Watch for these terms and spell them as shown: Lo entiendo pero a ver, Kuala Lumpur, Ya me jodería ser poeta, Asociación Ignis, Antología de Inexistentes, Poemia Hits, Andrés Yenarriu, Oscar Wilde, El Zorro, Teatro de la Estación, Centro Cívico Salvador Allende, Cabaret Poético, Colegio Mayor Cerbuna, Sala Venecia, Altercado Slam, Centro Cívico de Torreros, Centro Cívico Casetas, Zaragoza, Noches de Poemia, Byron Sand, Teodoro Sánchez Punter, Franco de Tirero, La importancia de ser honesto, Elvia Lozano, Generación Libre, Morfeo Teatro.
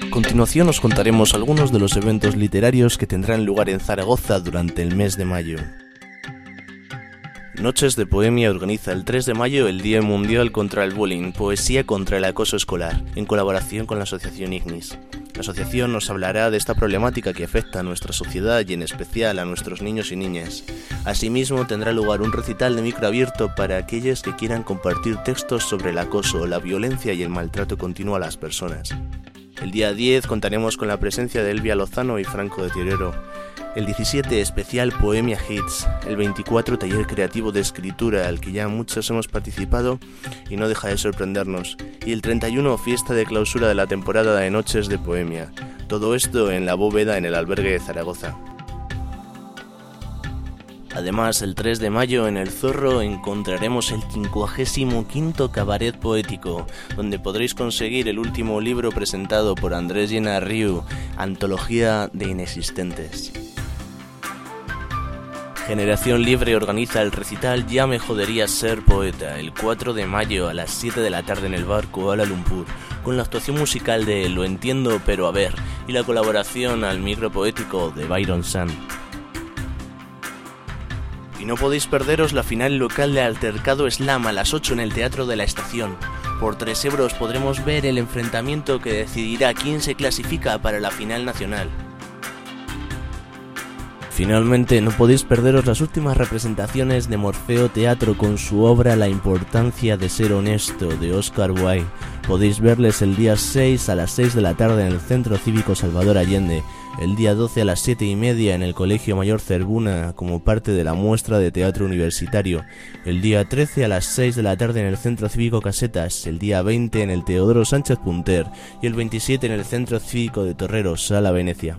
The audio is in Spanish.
A continuación os contaremos algunos de los eventos literarios que tendrán lugar en Zaragoza durante el mes de mayo. Noches de Poemia organiza el 3 de mayo el Día Mundial contra el Bullying, Poesía contra el Acoso Escolar, en colaboración con la Asociación Ignis. La asociación nos hablará de esta problemática que afecta a nuestra sociedad y en especial a nuestros niños y niñas. Asimismo, tendrá lugar un recital de micro abierto para aquellos que quieran compartir textos sobre el acoso, la violencia y el maltrato continuo a las personas. El día 10 contaremos con la presencia de Elvia Lozano y Franco de Tirero. El 17, especial Poemia Hits. El 24, taller creativo de escritura, al que ya muchos hemos participado y no deja de sorprendernos. Y el 31, fiesta de clausura de la temporada de Noches de Poemia. Todo esto en La Bóveda, en el albergue de Zaragoza. Además, el 3 de mayo en El Zorro encontraremos el 55º Cabaret Poético, donde podréis conseguir el último libro presentado por Andrés Yenarriu, Antología de Inexistentes. Generación Libre organiza el recital Ya me jodería ser poeta, el 4 de mayo a las 7 de la tarde en el bar Kuala Lumpur, con la actuación musical de Lo entiendo pero a ver y la colaboración al micro poético de Byron Sand. Y no podéis perderos la final local de Altercado Slam a las 8 en el Teatro de la Estación. Por 3 € podremos ver el enfrentamiento que decidirá quién se clasifica para la final nacional. Finalmente, no podéis perderos las últimas representaciones de Morfeo Teatro con su obra La importancia de ser honesto, de Oscar Wilde. Podéis verles el día 6 a las 6 de la tarde en el Centro Cívico Salvador Allende, el día 12 a las 7:30 en el Colegio Mayor Cerbuna como parte de la muestra de teatro universitario, el día 13 a las 6 de la tarde en el Centro Cívico Casetas, el día 20 en el Teodoro Sánchez Punter y el 27 en el Centro Cívico de Torreros, Sala Venecia.